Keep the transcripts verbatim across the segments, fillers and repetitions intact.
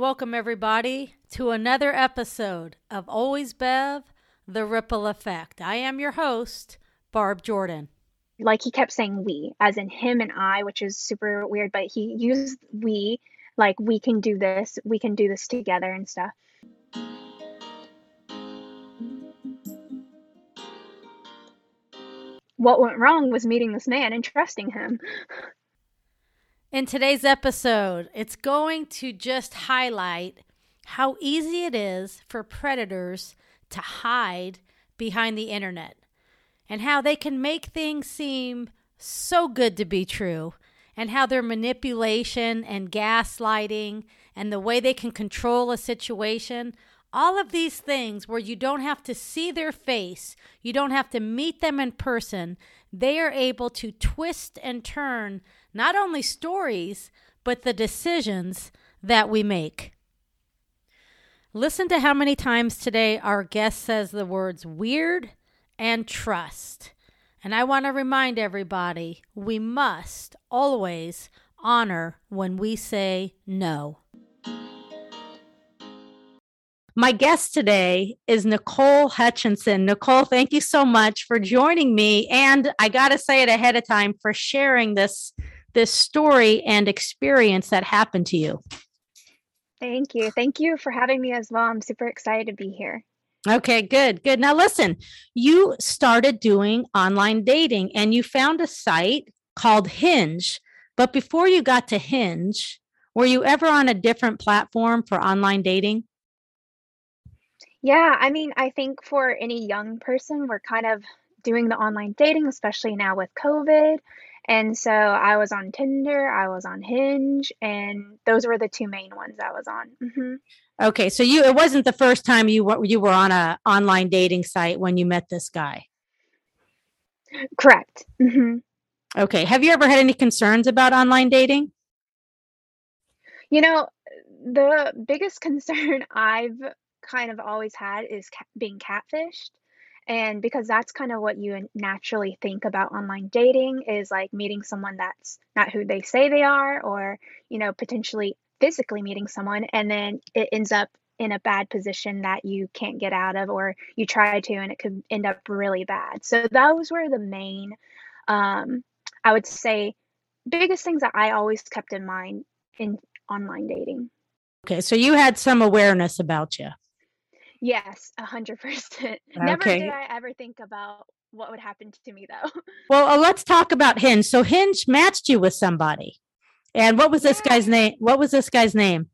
Welcome, everybody, to another episode of Always Bev, The Ripple Effect. I am your host, Barb Jordan. Like he kept saying we, as in him and I, which is super weird, but he used we, like we can do this, we can do this together and stuff. What went wrong was meeting this man and trusting him. In today's episode, it's going to just highlight how easy it is for predators to hide behind the internet and how they can make things seem so good to be true and how their manipulation and gaslighting and the way they can control a situation, all of these things where you don't have to see their face, you don't have to meet them in person, they are able to twist and turn not only stories, but the decisions that we make. Listen to how many times today our guest says the words weird and trust. And I want to remind everybody, we must always honor when we say no. My guest today is Nicole Hutchinson. Nicole, thank you so much for joining me. And I got to say it ahead of time for sharing this this story and experience that happened to you. Thank you. Thank you for having me as well. I'm super excited to be here. Okay, good, good. Now listen, you started doing online dating and you found a site called Hinge, but before you got to Hinge, were you ever on a different platform for online dating? Yeah, I mean, I think for any young person, we're kind of doing the online dating, especially now with COVID. And so I was on Tinder, I was on Hinge, and those were the two main ones I was on. Mm-hmm. Okay, so you it wasn't the first time you were, you were on a online dating site when you met this guy. Correct. Mm-hmm. Okay, have you ever had any concerns about online dating? You know, the biggest concern I've kind of always had is ca- being catfished. And because that's kind of what you naturally think about online dating is like meeting someone that's not who they say they are, or, you know, potentially physically meeting someone. And then it ends up in a bad position that you can't get out of, or you try to, and it could end up really bad. So those were the main, um, I would say, biggest things that I always kept in mind in online dating. Okay. So you had some awareness about you. Yes, one hundred percent. Never okay. did I ever think about what would happen to me, though. Well, uh, let's talk about Hinge. So Hinge matched you with somebody. And what was yeah. this guy's name? What was this guy's name?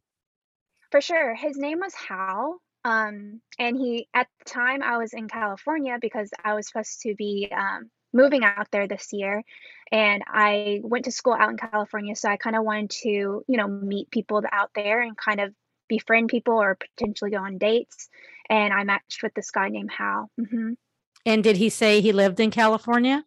For sure. His name was Hal. Um, and he, at the time, I was in California because I was supposed to be um, moving out there this year. And I went to school out in California. So I kind of wanted to, you know, meet people out there and kind of befriend people or potentially go on dates. And I matched with this guy named Hal. Mm-hmm. And did he say he lived in California?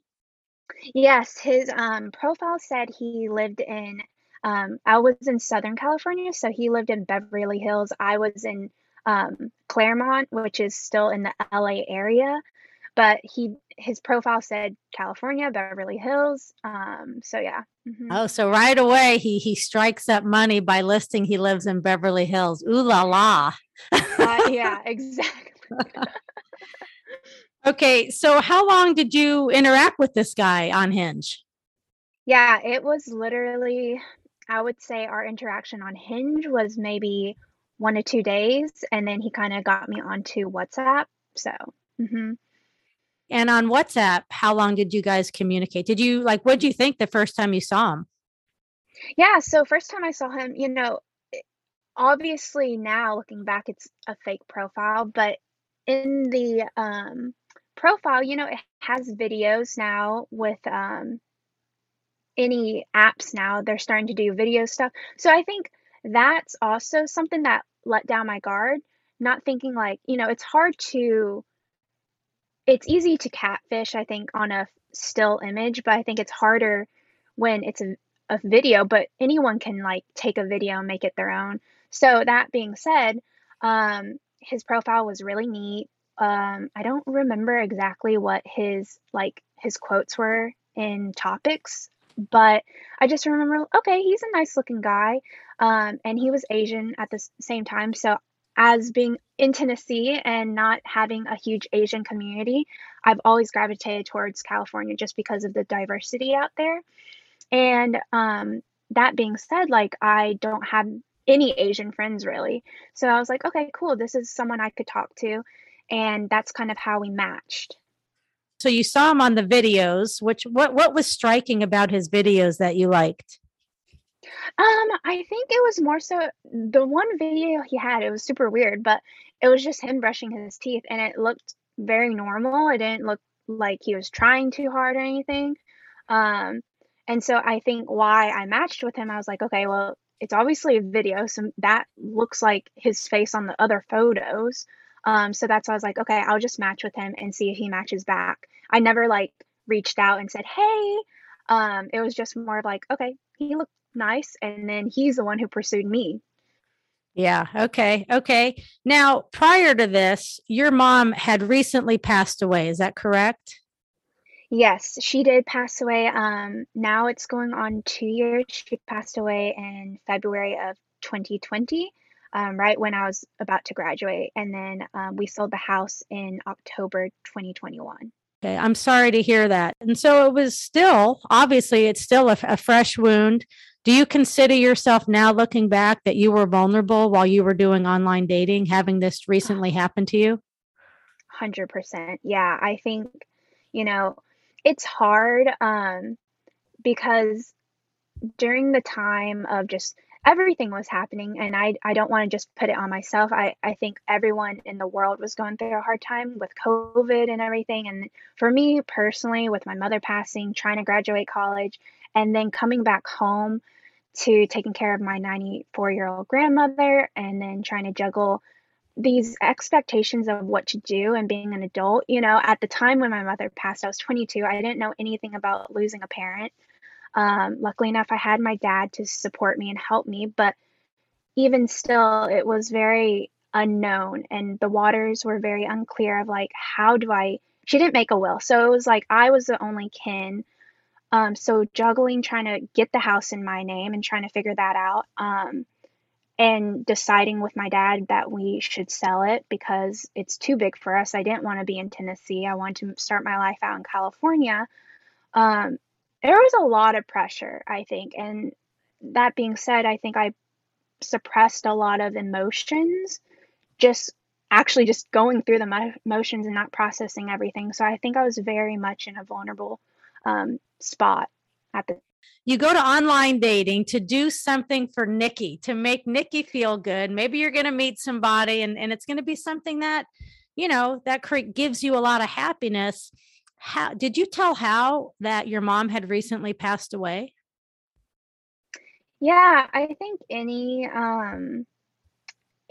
Yes. His um, profile said he lived in, um, I was in Southern California. So he lived in Beverly Hills. I was in um, Claremont, which is still in the L A area, but he, his profile said California, Beverly Hills. Um, so yeah. Mm-hmm. Oh, so right away he he strikes up money by listing he lives in Beverly Hills. Ooh la la. uh, yeah, exactly. Okay, so how long did you interact with this guy on Hinge? Yeah, it was literally, I would say our interaction on Hinge was maybe one or two days, and then he kind of got me onto WhatsApp. So. Mm-hmm. And on WhatsApp, how long did you guys communicate? Did you like, what did you think the first time you saw him? Yeah. So first time I saw him, you know, obviously now looking back, it's a fake profile, but in the um, profile, you know, it has videos now with um, any apps now, they're starting to do video stuff. So I think that's also something that let down my guard, not thinking like, you know, it's hard to It's easy to catfish, I think, on a still image, but I think it's harder when it's a, a video, but anyone can like take a video and make it their own. So that being said, um, his profile was really neat. Um, I don't remember exactly what his, like his quotes were in topics, But I just remember, okay, he's a nice looking guy. Um, and he was Asian at the same time. So as being in Tennessee and not having a huge Asian community, I've always gravitated towards California just because of the diversity out there. And um, that being said, like, I don't have any Asian friends really. So I was like, okay, cool. This is someone I could talk to. And that's kind of how we matched. So you saw him on the videos, which what, what was striking about his videos that you liked? Um, I think it was more so the one video he had, it was super weird, but it was just him brushing his teeth and it looked very normal. It didn't look like he was trying too hard or anything. Um, and so I think why I matched with him, I was like, okay, well, it's obviously a video. So that looks like his face on the other photos. Um, so that's why I was like, okay, I'll just match with him and see if he matches back. I never like reached out and said, hey, um, it was just more of like, okay, he looked nice. And then he's the one who pursued me. Yeah. Okay. Okay. Now, prior to this, your mom had recently passed away. Is that correct? Yes, she did pass away. Um, now it's going on two years. She passed away in February of twenty twenty. Um, right when I was about to graduate. And then um, we sold the house in October twenty twenty-one. Okay, I'm sorry to hear that. And so it was still, obviously, it's still a, a fresh wound. Do you consider yourself now looking back that you were vulnerable while you were doing online dating, having this recently happen to you? one hundred percent. Yeah, I think, you know, it's hard um, because during the time of just everything was happening. And I, I don't want to just put it on myself. I, I think everyone in the world was going through a hard time with COVID and everything. And for me personally, with my mother passing, trying to graduate college, and then coming back home to taking care of my ninety-four-year-old grandmother, and then trying to juggle these expectations of what to do and being an adult. You know, at the time when my mother passed, I was twenty-two. I didn't know anything about losing a parent. Um, luckily enough, I had my dad to support me and help me, but even still, it was very unknown and the waters were very unclear of like, how do I, she didn't make a will. So it was like, I was the only kin. Um, so juggling, trying to get the house in my name and trying to figure that out. Um, and deciding with my dad that we should sell it because it's too big for us. I didn't want to be in Tennessee. I wanted to start my life out in California. Um, There was a lot of pressure, I think. And that being said, I think I suppressed a lot of emotions, just actually just going through the mo- motions and not processing everything. So I think I was very much in a vulnerable um, spot at the. You go to online dating to do something for Nikki, to make Nikki feel good. Maybe you're going to meet somebody and, and it's going to be something that, you know, that cre- gives you a lot of happiness. How did you tell Hal that your mom had recently passed away? Yeah, I think any um,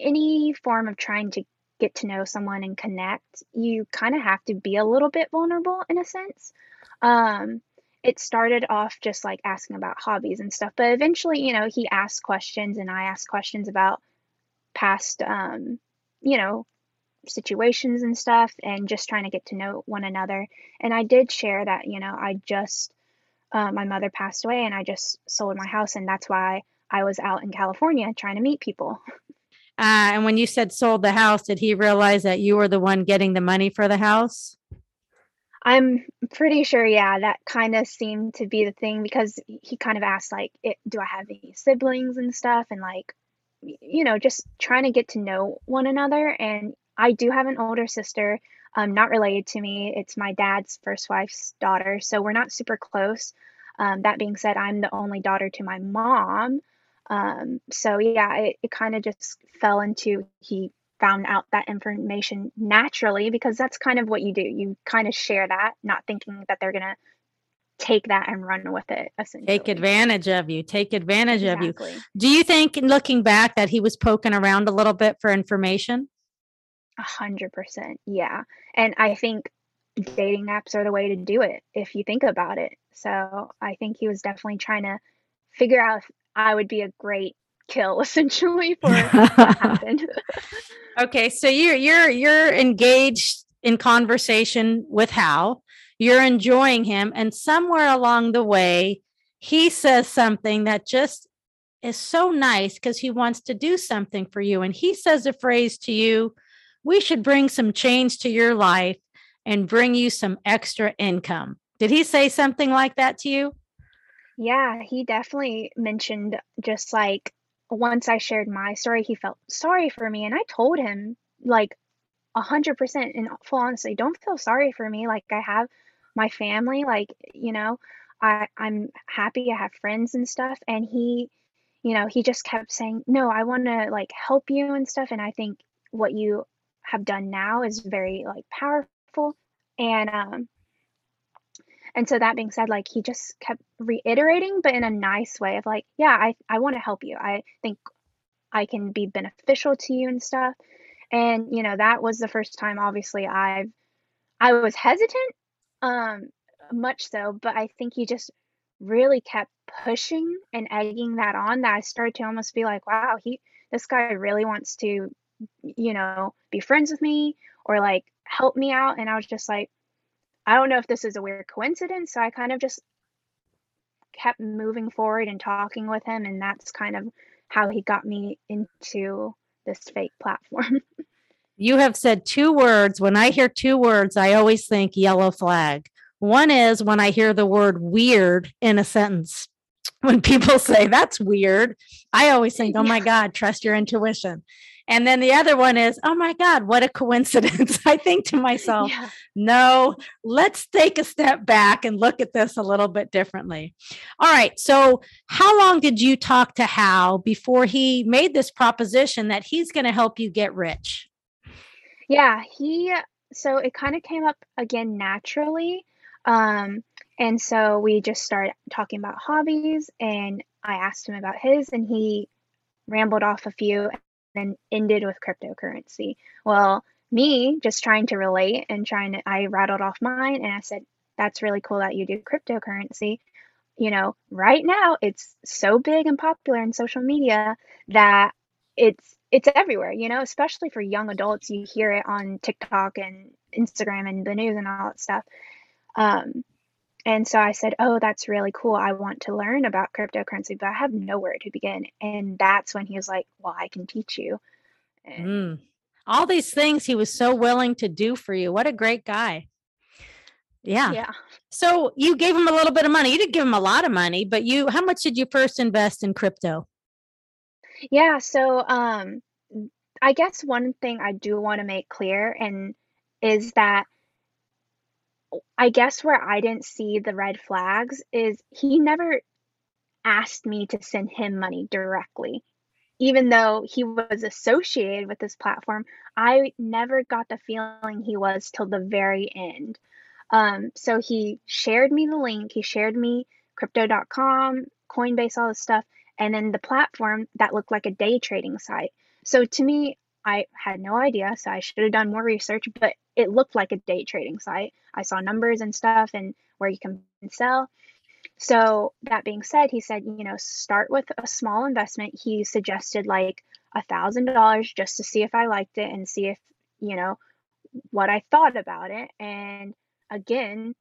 any form of trying to get to know someone and connect, you kind of have to be a little bit vulnerable in a sense. Um, it started off just like asking about hobbies and stuff, but eventually, you know, he asked questions and I asked questions about past, um, you know, situations and stuff, and just trying to get to know one another. And I did share that, you know, I just uh, my mother passed away and I just sold my house, and that's why I was out in California trying to meet people. Uh, and when you said sold the house, did he realize that you were the one getting the money for the house? I'm pretty sure, yeah, that kind of seemed to be the thing, because he kind of asked like, it, do I have any siblings and stuff, and like, you know, just trying to get to know one another. And I do have an older sister, um, not related to me. It's my dad's first wife's daughter, so we're not super close. Um, that being said, I'm the only daughter to my mom. Um, so yeah, it, it kind of just fell into, he found out that information naturally, because that's kind of what you do. You kind of share that, not thinking that they're going to take that and run with it. Take advantage of you. Take advantage exactly. of you. Do you think, looking back, that he was poking around a little bit for information? A hundred percent. Yeah. And I think dating apps are the way to do it if you think about it. So I think he was definitely trying to figure out if I would be a great kill essentially for what happened. Okay. So you're, you're, you're engaged in conversation with Hal, you're enjoying him. And somewhere along the way, he says something that just is so nice because he wants to do something for you. And he says a phrase to you, we should bring some change to your life and bring you some extra income. Did he say something like that to you? Yeah, he definitely mentioned just like once I shared my story, he felt sorry for me. And I told him like one hundred percent in full honesty, don't feel sorry for me. Like I have my family, like, you know, I, I'm happy. I have friends and stuff. And he, you know, he just kept saying, no, I want to like help you and stuff. And I think what you have done now is very like powerful. And, um, and so that being said, like, he just kept reiterating, but in a nice way of like, yeah, I, I want to help you. I think I can be beneficial to you and stuff. And, you know, that was the first time, obviously I've, I was hesitant, um, much so, but I think he just really kept pushing and egging that on that I started to almost be like, wow, he, this guy really wants to, you know, be friends with me or like help me out. And I was just like, I don't know if this is a weird coincidence. So I kind of just kept moving forward and talking with him. And that's kind of how he got me into this fake platform. You have said two words. When I hear two words, I always think yellow flag. One is when I hear the word weird in a sentence. When people say that's weird, I always think, oh my God, trust your intuition. And then the other one is, oh my God, what a coincidence. I think to myself, yeah. No, let's take a step back and look at this a little bit differently. All right. So how long did you talk to Hal before he made this proposition that he's going to help you get rich? Yeah, he, so it kind of came up again, naturally. Um, and so we just started talking about hobbies and I asked him about his and he rambled off a few. And ended with cryptocurrency. Well, me just trying to relate and trying to, I rattled off mine and I said, that's really cool that you do cryptocurrency. You know, right now it's so big and popular in social media that it's, it's everywhere, you know, especially for young adults, you hear it on TikTok and Instagram and the news and all that stuff. Um, and so I said, oh, that's really cool. I want to learn about cryptocurrency, but I have nowhere to begin. And that's when he was like, well, I can teach you. And mm. All these things he was so willing to do for you. What a great guy. Yeah. Yeah. So you gave him a little bit of money. You didn't give him a lot of money, but you, how much did you first invest in crypto? Yeah. So um, I guess one thing I do want to make clear and is that I guess where I didn't see the red flags is he never asked me to send him money directly. Even though he was associated with this platform, I never got the feeling he was till the very end. Um, so he shared me the link. He shared me crypto dot com, Coinbase, all this stuff, and then the platform that looked like a day trading site. So to me, I had no idea, so I should have done more research, but it looked like a day trading site. I saw numbers and stuff and where you can sell. So that being said, he said, you know, start with a small investment. He suggested like a thousand dollars just to see if I liked it and see if, you know, what I thought about it. And again,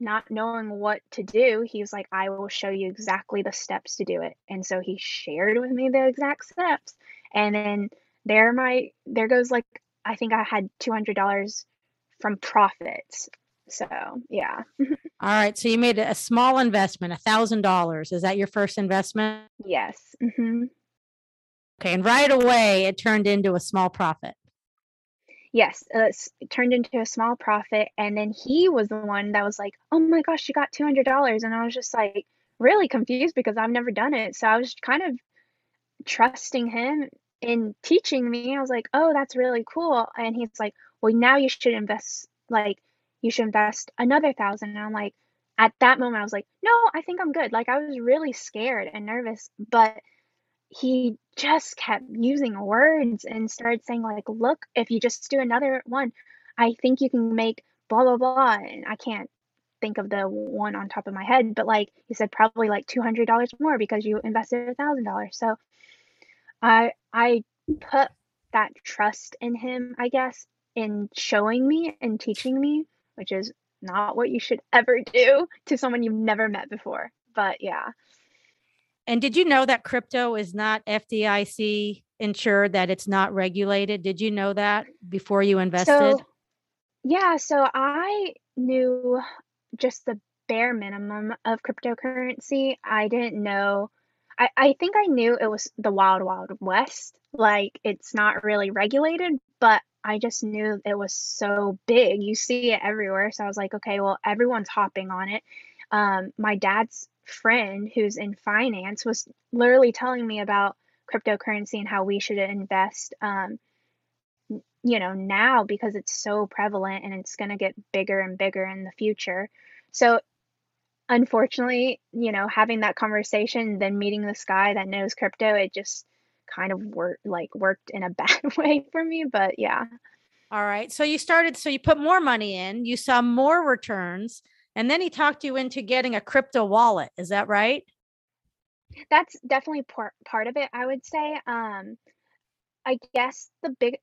not knowing what to do, he was like, I will show you exactly the steps to do it. And so he shared with me the exact steps. And then There my there goes like I think I had two hundred dollars from profits. So yeah. All right. So you made a small investment, a thousand dollars. Is that your first investment? Yes. Mm-hmm. Okay. And right away, it turned into a small profit. Yes, uh, it turned into a small profit, and then he was the one that was like, "Oh my gosh, you got two hundred dollars," and I was just like really confused because I've never done it. So I was kind of trusting him. In teaching me, I was like, oh, that's really cool. And he's like, well, now you should invest, like, you should invest another thousand. And I'm like, at that moment, I was like, no, I think I'm good. Like, I was really scared and nervous, but he just kept using words and started saying, like, look, if you just do another one, I think you can make blah, blah, blah. And I can't think of the one on top of my head, but like, he said, probably like two hundred dollars more because you invested a thousand dollars. So I I put that trust in him, I guess, in showing me and teaching me, which is not what you should ever do to someone you've never met before. but yeah. And did you know that crypto is not F D I C insured, that it's not regulated? Did you know that before you invested? So, yeah. So I knew just the bare minimum of cryptocurrency. I didn't know. I, I think I knew it was the wild, wild west. Like, it's not really regulated, but I just knew it was so big. You see it everywhere. So I was like, okay, well, everyone's hopping on it. Um, my dad's friend who's in finance was literally telling me about cryptocurrency and how we should invest, um, you know, now because it's so prevalent and it's going to get bigger and bigger in the future. So unfortunately, you know, having that conversation, then meeting this guy that knows crypto, it just kind of worked, like worked in a bad way for me, but yeah. All right. So you started, so you put more money in, you saw more returns, and then he talked you into getting a crypto wallet. Is that right? That's definitely part part of it, I would say. Um, I guess the big,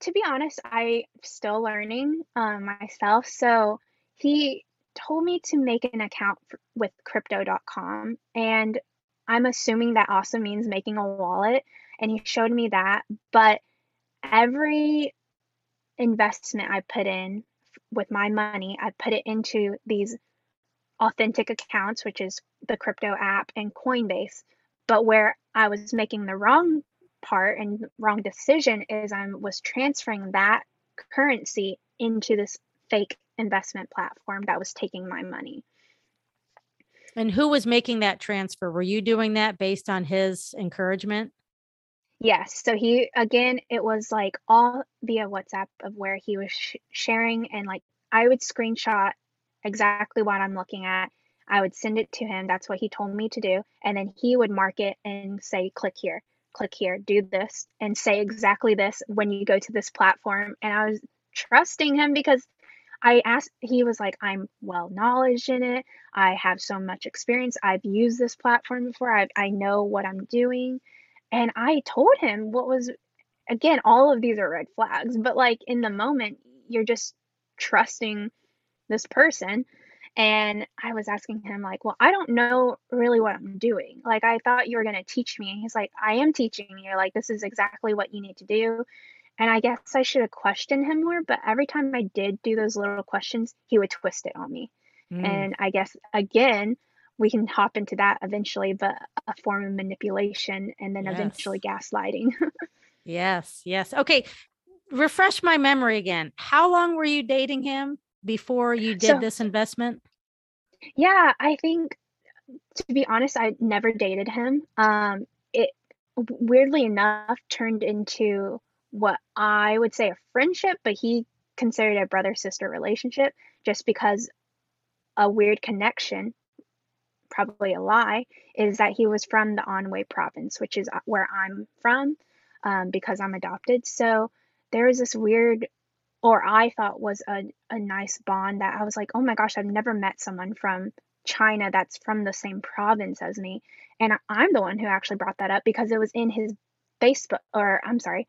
to be honest, I'm still learning um, myself. So he told me to make an account for, with crypto dot com. And I'm assuming that also means making a wallet. And he showed me that. But every investment I put in with my money, I put it into these authentic accounts, which is the crypto app and Coinbase. But where I was making the wrong part and wrong decision is I was transferring that currency into this fake investment platform that was taking my money. And who was making that transfer? Were you doing that based on his encouragement? Yes. So he, again, it was like all via WhatsApp of where he was sh- sharing. And like, I would screenshot exactly what I'm looking at. I would send it to him. That's what he told me to do. And then he would mark it and say, click here, click here, do this, and say exactly this when you go to this platform. And I was trusting him because I asked, he was like, I'm well knowledged in it. I have so much experience. I've used this platform before. I I know what I'm doing. And I told him what was, again, all of these are red flags, but like in the moment, you're just trusting this person. And I was asking him like, well, I don't know really what I'm doing. Like, I thought you were going to teach me. And he's like, I am teaching you. Like, this is exactly what you need to do. And I guess I should have questioned him more, but every time I did do those little questions, he would twist it on me. Mm. And I guess, again, we can hop into that eventually, but a form of manipulation and then yes. eventually gaslighting. Yes. Yes. Okay. Refresh my memory again. How long were you dating him before you did so, this investment? Yeah, I think, to be honest, I never dated him. Um, it weirdly enough turned into what I would say a friendship, but he considered a brother-sister relationship just because a weird connection, probably a lie, is that he was from the Anhui province, which is where I'm from, um, because I'm adopted. So there was this weird, or I thought was a, a nice bond that I was like, oh my gosh, I've never met someone from China that's from the same province as me. And I'm the one who actually brought that up because it was in his Facebook, or I'm sorry,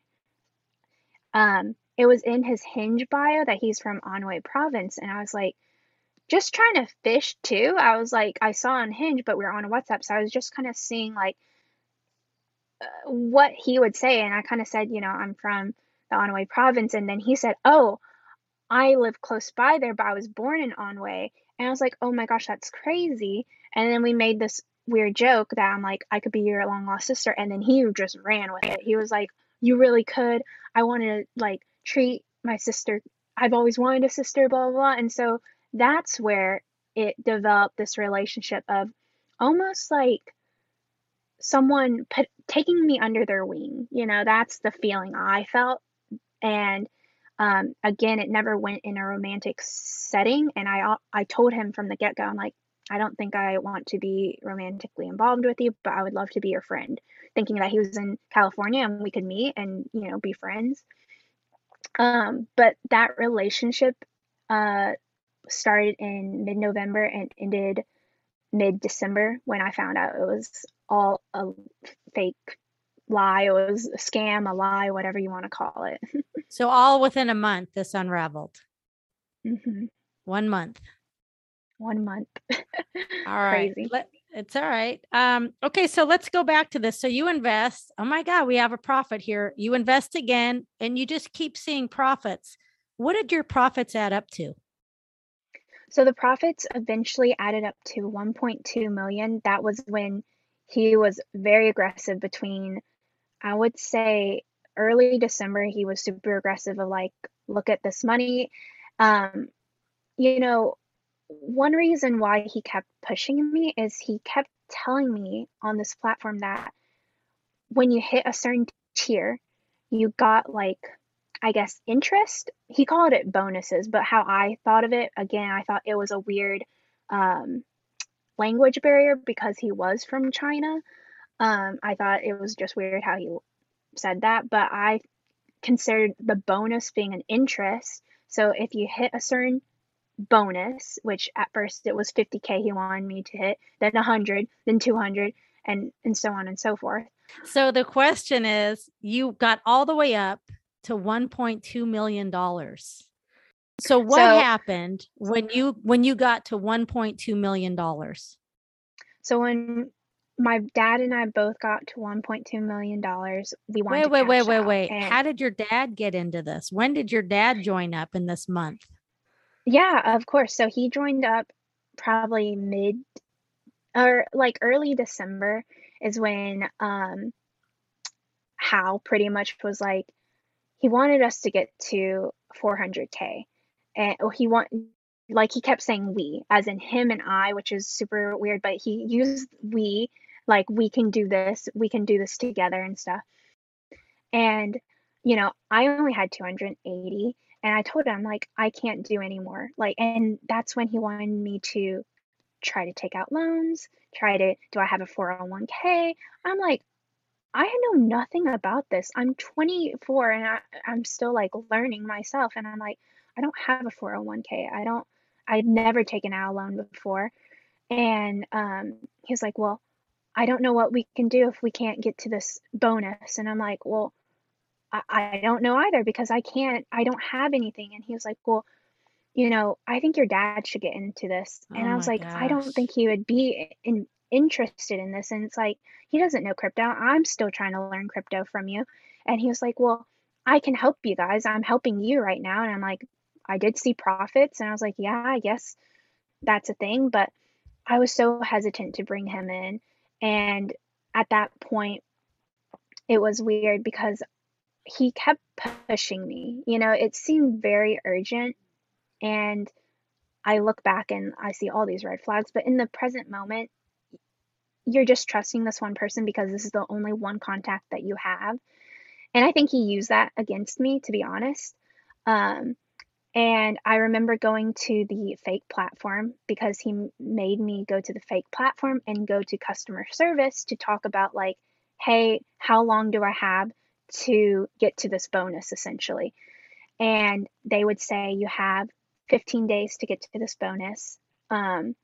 um, it was in his Hinge bio that he's from Anhui province. And I was like, just trying to fish too. I was like, I saw on Hinge, but we were on WhatsApp. So I was just kind of seeing like uh, what he would say. And I kind of said, you know, I'm from the Anhui province. And then he said, oh, I live close by there, but I was born in Anhui. And I was like, oh my gosh, that's crazy. And then we made this weird joke that I'm like, I could be your long lost sister. And then he just ran with it. He was like, you really could. I want to like treat my sister. I've always wanted a sister, blah, blah, blah. And so that's where it developed this relationship of almost like someone put, taking me under their wing. You know, that's the feeling I felt. And um, again, it never went in a romantic setting. And I, I told him from the get-go, I'm like, I don't think I want to be romantically involved with you, but I would love to be your friend, thinking that he was in California and we could meet and, you know, be friends. Um, but that relationship, uh, started in mid-November and ended mid-December when I found out it was all a fake lie. It was a scam, a lie, whatever you want to call it. So all within a month, this unraveled. Mm-hmm. One month. One month. All right. Crazy. Let, It's all right. Um, okay, so let's go back to this. So you invest. Oh my God, we have a profit here. You invest again, and you just keep seeing profits. What did your profits add up to? So the profits eventually added up to one point two million dollars. That was when he was very aggressive between, I would say, early December. He was super aggressive of like, look at this money. Um, you know, one reason why he kept pushing me is he kept telling me on this platform that when you hit a certain tier, you got like, I guess, interest. He called it bonuses, but how I thought of it, again, I thought it was a weird um, language barrier because he was from China. Um, I thought it was just weird how he said that, but I considered the bonus being an interest. So if you hit a certain bonus, which at first it was fifty K he wanted me to hit, then one hundred, then two hundred, and and so on and so forth. So the question is, you got all the way up to one point two million dollars. So what so, happened when you when you got to one point two million dollars? So when my dad and I both got to one point two million dollars, we wanted to cash out. Wait, wait, wait, wait, wait. How did your dad get into this? When did your dad join up in this month? Yeah, of course. So he joined up probably mid or like early December is when um, Hal pretty much was like, he wanted us to get to four hundred K, and or he want like he kept saying we, as in him and I, which is super weird, but he used we, like we can do this, we can do this together and stuff. And, you know, I only had two hundred eighty. And I told him, like, I can't do anymore. Like, and that's when he wanted me to try to take out loans, try to, do I have a four oh one K? I'm like, I know nothing about this. I'm twenty-four and I, I'm still like learning myself. And I'm like, I don't have a four oh one K. I don't, I've never taken out a loan before. And um, he's like, well, I don't know what we can do if we can't get to this bonus. And I'm like, well, I don't know either because I can't, I don't have anything. And he was like, well, you know, I think your dad should get into this. And oh I was like, gosh. I don't think he would be in, interested in this. And it's like, he doesn't know crypto. I'm still trying to learn crypto from you. And he was like, well, I can help you guys. I'm helping you right now. And I'm like, I did see profits. And I was like, yeah, I guess that's a thing. But I was so hesitant to bring him in. And at that point, it was weird because he kept pushing me, you know, it seemed very urgent. And I look back and I see all these red flags, but in the present moment, you're just trusting this one person because this is the only one contact that you have. And I think he used that against me, to be honest. Um, and I remember going to the fake platform because he made me go to the fake platform and go to customer service to talk about like, hey, how long do I have to get to this bonus essentially? And they would say you have fifteen days to get to this bonus. Um,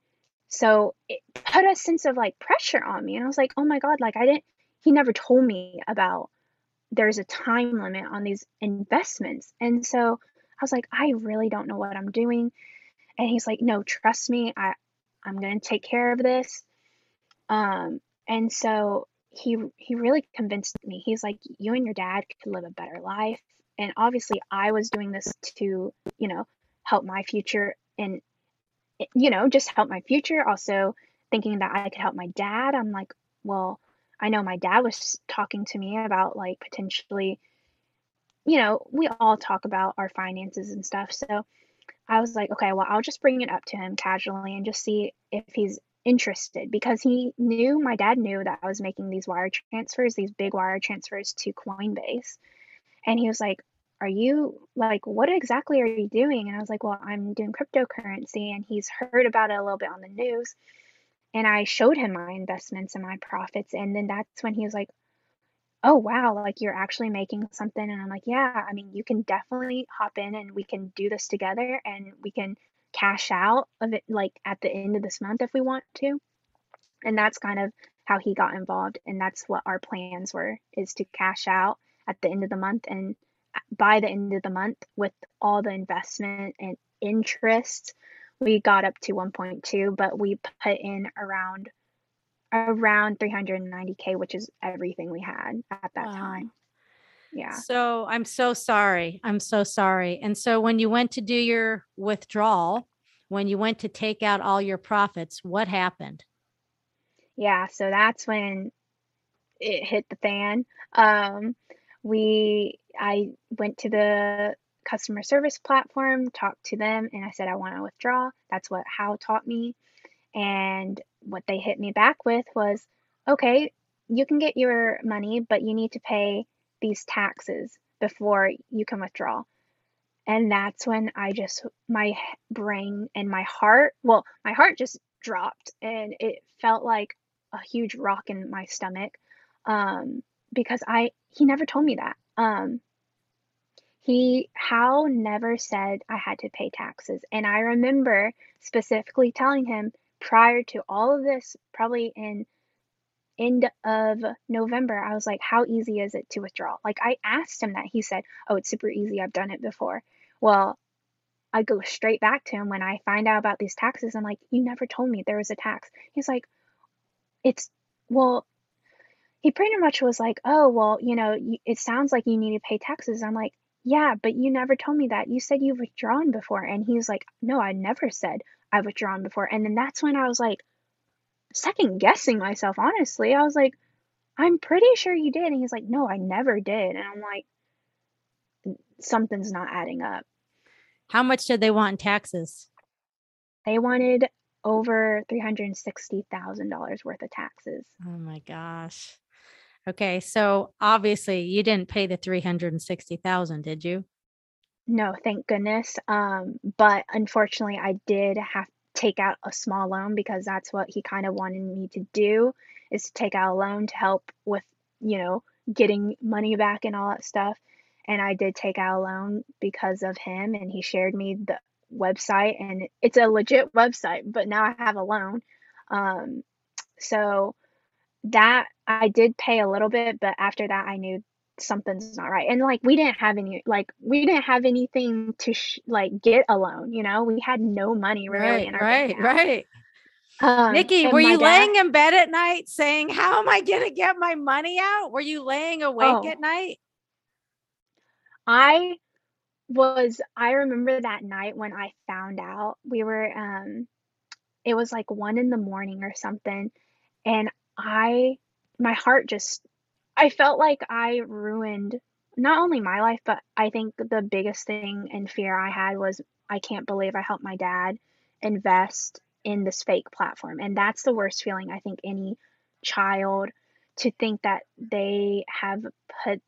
so it put a sense of like pressure on me. And I was like, oh my God, like I didn't, he never told me about there's a time limit on these investments. And so I was like, I really don't know what I'm doing. And he's like, no, trust me. I, I'm going to take care of this. Um, and so he he really convinced me. He's like, you and your dad could live a better life. And obviously I was doing this to, you know, help my future and, you know, just help my future. Also thinking that I could help my dad. I'm like, well, I know my dad was talking to me about like potentially, you know, we all talk about our finances and stuff. So I was like, okay, well, I'll just bring it up to him casually and just see if he's interested, because he knew, my dad knew that I was making these wire transfers, these big wire transfers to Coinbase. And he was like, are you like, what exactly are you doing? And I was like, well, I'm doing cryptocurrency. And he's heard about it a little bit on the news. And I showed him my investments and my profits. And then that's when he was like, oh, wow, like you're actually making something. And I'm like, yeah, I mean, you can definitely hop in and we can do this together and we can cash out of it like at the end of this month if we want to. And that's kind of how he got involved, and that's what our plans were, is to cash out at the end of the month, and by the end of the month with all the investment and interest we got up to one point two, but we put in around around three hundred ninety K, which is everything we had at that wow. time. Yeah. So I'm so sorry. I'm so sorry. And so when you went to do your withdrawal, when you went to take out all your profits, what happened? Yeah. So that's when it hit the fan. Um, we, I went to the customer service platform, talked to them, and I said, I want to withdraw. That's what Hal taught me. And what they hit me back with was, okay, you can get your money, but you need to pay these taxes before you can withdraw. And that's when I just, my brain and my heart, well, my heart just dropped, and it felt like a huge rock in my stomach. Um, because I, he never told me that. Um, He, Hal never said I had to pay taxes. And I remember specifically telling him prior to all of this, probably in end of November, I was like, how easy is it to withdraw? Like, I asked him that. He said, oh, it's super easy. I've done it before. Well, I go straight back to him when I find out about these taxes. I'm like, you never told me there was a tax. He's like, it's, well, he pretty much was like, oh, well, you know, it sounds like you need to pay taxes. I'm like, yeah, but you never told me that. You said you've withdrawn before. And he's like, no, I never said I've withdrawn before. And then that's when I was like, second guessing myself, honestly. I was like, I'm pretty sure you did. And he's like, no, I never did. And I'm like, something's not adding up. How much did they want in taxes? They wanted over three hundred sixty thousand dollars worth of taxes. Oh my gosh. Okay, so obviously you didn't pay the three hundred sixty thousand dollars, did you? No, thank goodness. Um, but unfortunately, I did have to take out a small loan, because that's what he kind of wanted me to do, is to take out a loan to help with, you know, getting money back and all that stuff. And I did take out a loan because of him, and he shared me the website, and it's a legit website, but now I have a loan. Um, so that I did pay a little bit, but after that I knew something's not right. And like, we didn't have any, like we didn't have anything to sh- like get a loan, you know, we had no money really. Right, in our right, right. Um, Nikki, were you dad, laying in bed at night saying, how am I going to get my money out? Were you laying awake oh, at night? I was, I remember that night when I found out, we were, um, it was like one in the morning or something. And I, my heart just, I felt like I ruined not only my life, but I think the biggest thing and fear I had was, I can't believe I helped my dad invest in this fake platform. And that's the worst feeling, I think, any child, to think that they have put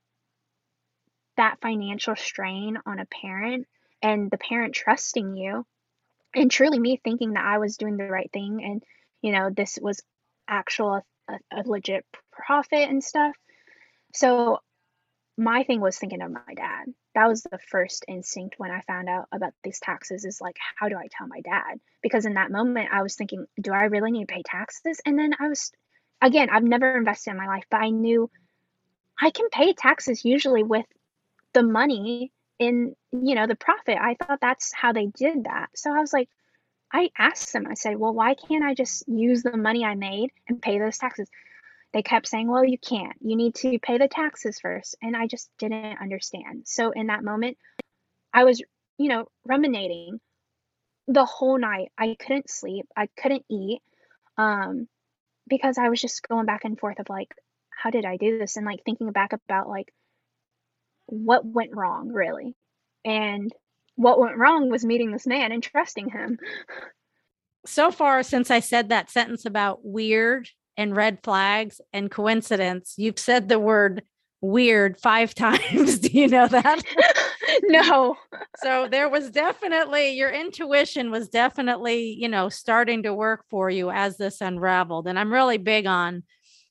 that financial strain on a parent, and the parent trusting you, and truly me thinking that I was doing the right thing. And, you know, this was actual a, a legit profit and stuff. So my thing was thinking of my dad. That was the first instinct when I found out about these taxes, is like, how do I tell my dad? Because in that moment I was thinking, do I really need to pay taxes? And then I was, again, I've never invested in my life, but I knew I can pay taxes usually with the money in, you know, the profit. I thought that's how they did that. So I was like, I asked them, I said, well, why can't I just use the money I made and pay those taxes? They kept saying, well, you can't, you need to pay the taxes first. And I just didn't understand. So in that moment, I was, you know, ruminating the whole night. I couldn't sleep. I couldn't eat, um, because I was just going back and forth of like, how did I do this? And like thinking back about like what went wrong really. And what went wrong was meeting this man and trusting him. So far, since I said that sentence about weird and red flags and coincidence, you've said the word weird five times. Do you know that? No. So there was definitely, your intuition was definitely, you know, starting to work for you as this unraveled. And I'm really big on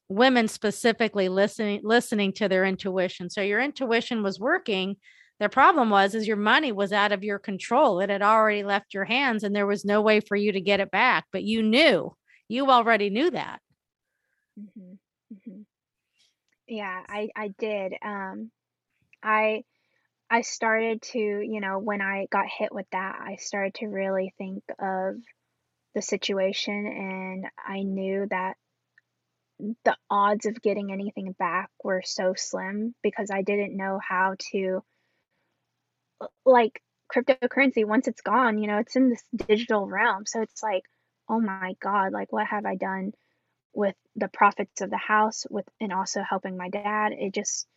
women specifically listening, listening to their intuition. So your intuition was working. The problem was, is your money was out of your control. It had already left your hands and there was no way for you to get it back, but you knew, you already knew that. Mm-hmm. Mm-hmm. Yeah, I, I did. Um, I, I started to, you know, when I got hit with that, I started to really think of the situation, and I knew that the odds of getting anything back were so slim because I didn't know how to, like, cryptocurrency, once it's gone, you know, it's in this digital realm. So it's like, oh my God, like, what have I done with the profits of the house, with, and also helping my dad? It just,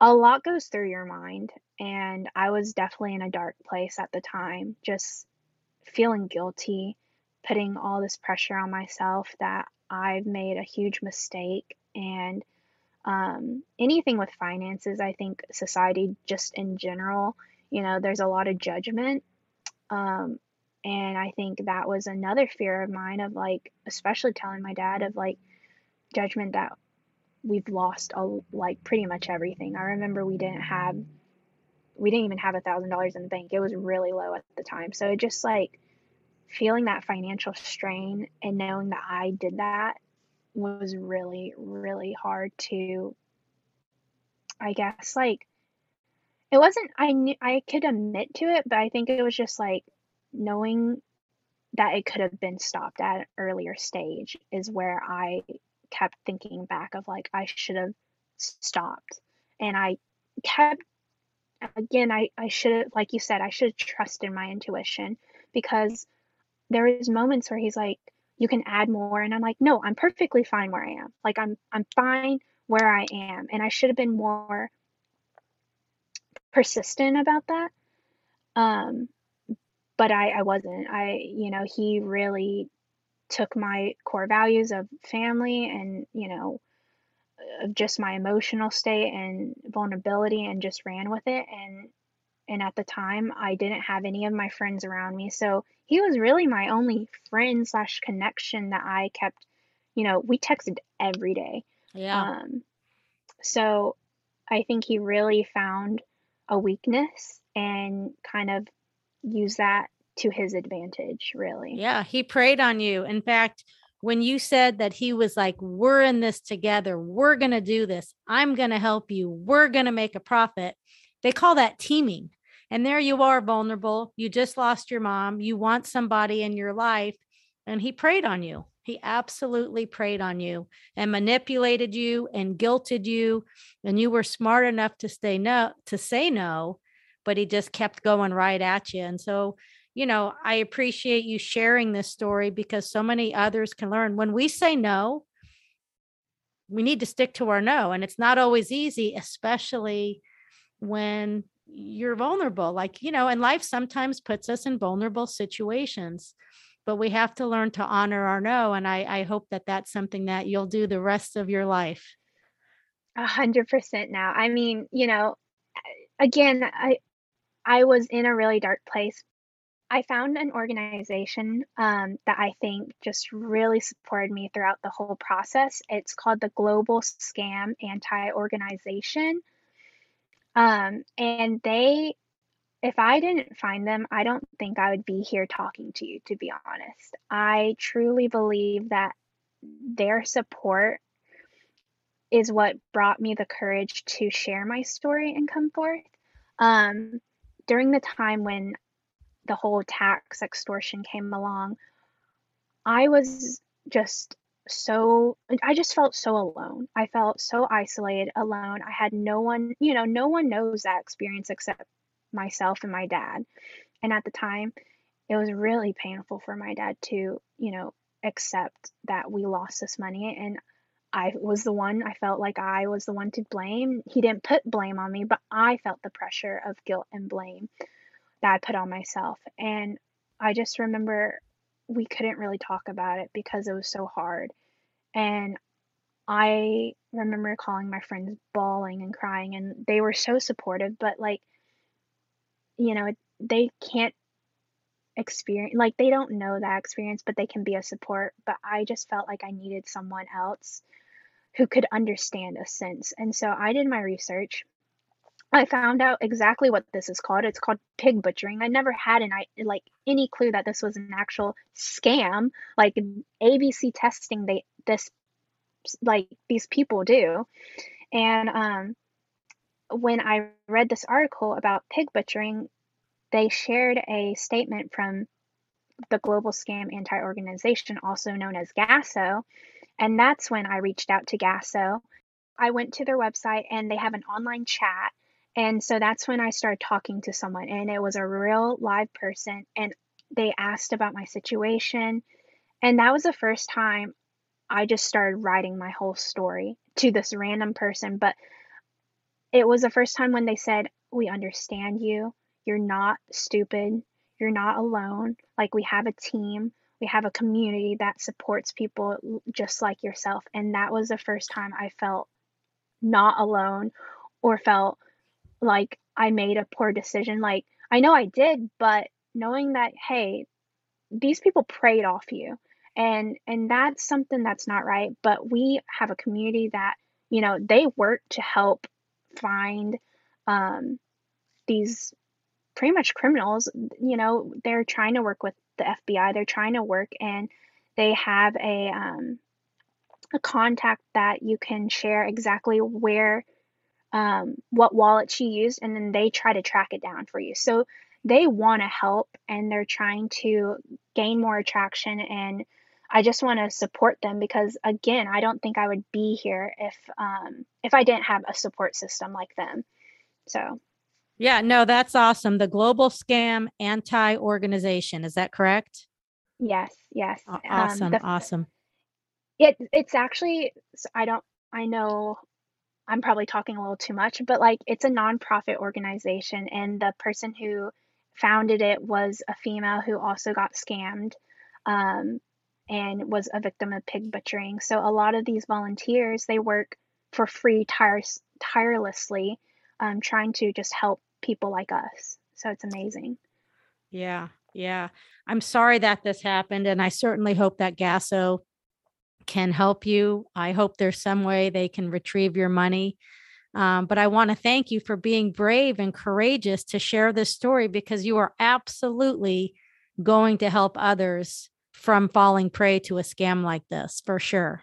a lot goes through your mind. And I was definitely in a dark place at the time, just feeling guilty, putting all this pressure on myself that I've made a huge mistake. And um, anything with finances, I think society just in general, you know, there's a lot of judgment. Um, and I think that was another fear of mine of, like, especially telling my dad, of like judgment that we've lost all, like, pretty much everything. I remember we didn't have, we didn't even have a thousand dollars in the bank. It was really low at the time. So it just, like, feeling that financial strain and knowing that I did that was really, really hard to, I guess, like, it wasn't, I knew I could admit to it, but I think it was just like knowing that it could have been stopped at an earlier stage is where I kept thinking back of, like, I should have stopped. And I kept, again, I, I should have, like you said, I should have trusted my intuition, because there is moments where he's like, you can add more. And I'm like, no, I'm perfectly fine where I am. Like, I'm, I'm fine where I am. And I should have been more persistent about that. Um, but I, I wasn't, I, you know, he really took my core values of family and, you know, of just my emotional state and vulnerability, and just ran with it. And, And at the time, I didn't have any of my friends around me. So he was really my only friend slash connection that I kept, you know, we texted every day. Yeah. Um, so I think he really found a weakness and kind of used that to his advantage, really. Yeah. He preyed on you. In fact, when you said that he was like, we're in this together, we're going to do this, I'm going to help you, we're going to make a profit, they call that teaming. And there you are, vulnerable. You just lost your mom. You want somebody in your life. And he preyed on you. He absolutely preyed on you and manipulated you and guilted you. And you were smart enough to stay no, to say no, but he just kept going right at you. And so, you know, I appreciate you sharing this story, because so many others can learn. When we say no, we need to stick to our no. And it's not always easy, especially when you're vulnerable, like, you know, and life sometimes puts us in vulnerable situations, but we have to learn to honor our no. And I, I hope that that's something that you'll do the rest of your life. A hundred percent now. I mean, you know, again, I, I was in a really dark place. I found an organization um, that I think just really supported me throughout the whole process. It's called the Global Scam Anti-Organization. Um, and they, if I didn't find them, I don't think I would be here talking to you, to be honest. I truly believe that their support is what brought me the courage to share my story and come forth. Um, during the time when the whole tax extortion came along, I was just so I just felt so alone. I felt so isolated, alone. I had no one, you know, no one knows that experience except myself and my dad. And at the time, it was really painful for my dad to, you know, accept that we lost this money. And I was the one, I felt like I was the one to blame. He didn't put blame on me, but I felt the pressure of guilt and blame that I put on myself. And I just remember we couldn't really talk about it because it was so hard. And I remember calling my friends, bawling and crying, and they were so supportive, but, like, you know, they can't experience, like, they don't know that experience, but they can be a support. But I just felt like I needed someone else who could understand a sense. And so I did my research. I found out exactly what this is called. It's called pig butchering. I never had an I like any clue that this was an actual scam, like A B C testing. They this like these people do. And um, when I read this article about pig butchering, they shared a statement from the Global Scam Anti-Organization, also known as GASO, And that's when I reached out to Gasso. I went to their website and they have an online chat. And so that's when I started talking to someone, and it was a real live person, and they asked about my situation. And that was the first time I just started writing my whole story to this random person. But it was the first time when they said, "We understand you. You're not stupid. You're not alone. Like, we have a team. We have a community that supports people just like yourself." And that was the first time I felt not alone or felt like I made a poor decision. Like, I know I did, but knowing that, hey, these people preyed off you. And and that's something that's not right. But we have a community that, you know, they work to help find um, these pretty much criminals. You know, they're trying to work with the F B I. They're trying to work, and they have a um, a contact that you can share exactly where, um, what wallet she used, and then they try to track it down for you. So they want to help, and they're trying to gain more attraction. And I just want to support them, because again, I don't think I would be here if um, if I didn't have a support system like them. So. Yeah, no, that's awesome. The Global Scam Anti-Organization, is that correct? Yes, yes. Awesome, um, the, awesome. It, it's actually, I don't, I know I'm probably talking a little too much, but like, it's a nonprofit organization, and the person who founded it was a female who also got scammed um, and was a victim of pig butchering. So a lot of these volunteers, they work for free tire- tirelessly um, trying to just help people like us. So it's amazing. Yeah. Yeah. I'm sorry that this happened, and I certainly hope that Gasso can help you. I hope there's some way they can retrieve your money. Um, but I want to thank you for being brave and courageous to share this story, because you are absolutely going to help others from falling prey to a scam like this, for sure.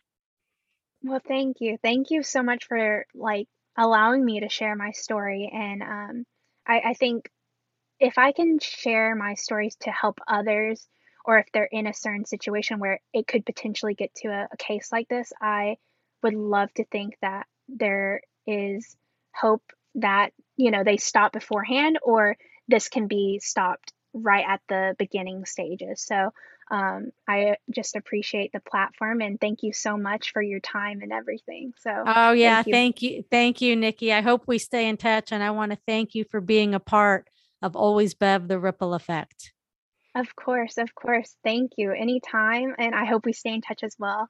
Well, thank you. Thank you so much for like allowing me to share my story. And, um, I, I think if I can share my stories to help others, or if they're in a certain situation where it could potentially get to a, a case like this, I would love to think that there is hope that, you know, they stop beforehand, or this can be stopped right at the beginning stages. So um, I just appreciate the platform, and thank you so much for your time and everything. So, oh yeah. Thank you. Thank you. Thank you, Nikki. I hope we stay in touch, and I want to thank you for being a part of Always Bev, the Ripple Effect. Of course. Of course. Thank you. Anytime. And I hope we stay in touch as well.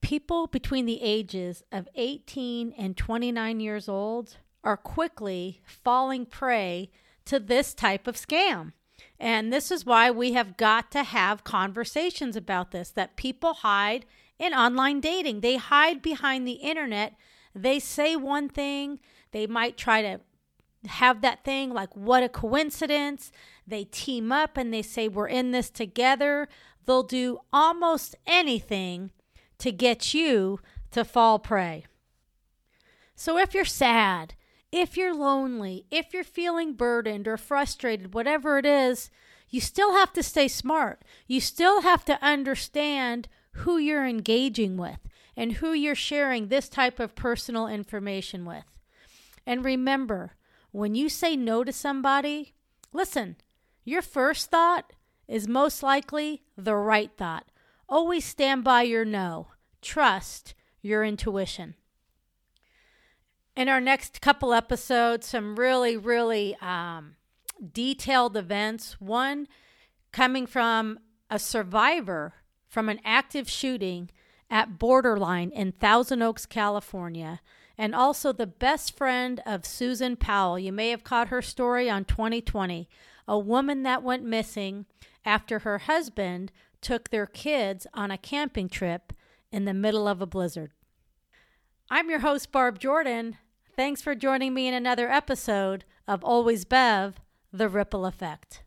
People between the ages of eighteen and twenty-nine years old are quickly falling prey to this type of scam. And this is why we have got to have conversations about this, that people hide in online dating. They hide behind the internet. They say one thing. They might try to have that thing like, what a coincidence. They team up and they say, we're in this together. They'll do almost anything to get you to fall prey. So if you're sad, if you're lonely, if you're feeling burdened or frustrated, whatever it is, you still have to stay smart. You still have to understand who you're engaging with and who you're sharing this type of personal information with. And remember, when you say no to somebody, listen, your first thought is most likely the right thought. Always stand by your no. Trust your intuition. In our next couple episodes, some really, really um, detailed events. One coming from a survivor from an active shooting at Borderline in Thousand Oaks, California, and also the best friend of Susan Powell. You may have caught her story on twenty twenty, a woman that went missing after her husband took their kids on a camping trip in the middle of a blizzard. I'm your host, Barb Jordan. Thanks for joining me in another episode of Always Bev, The Ripple Effect.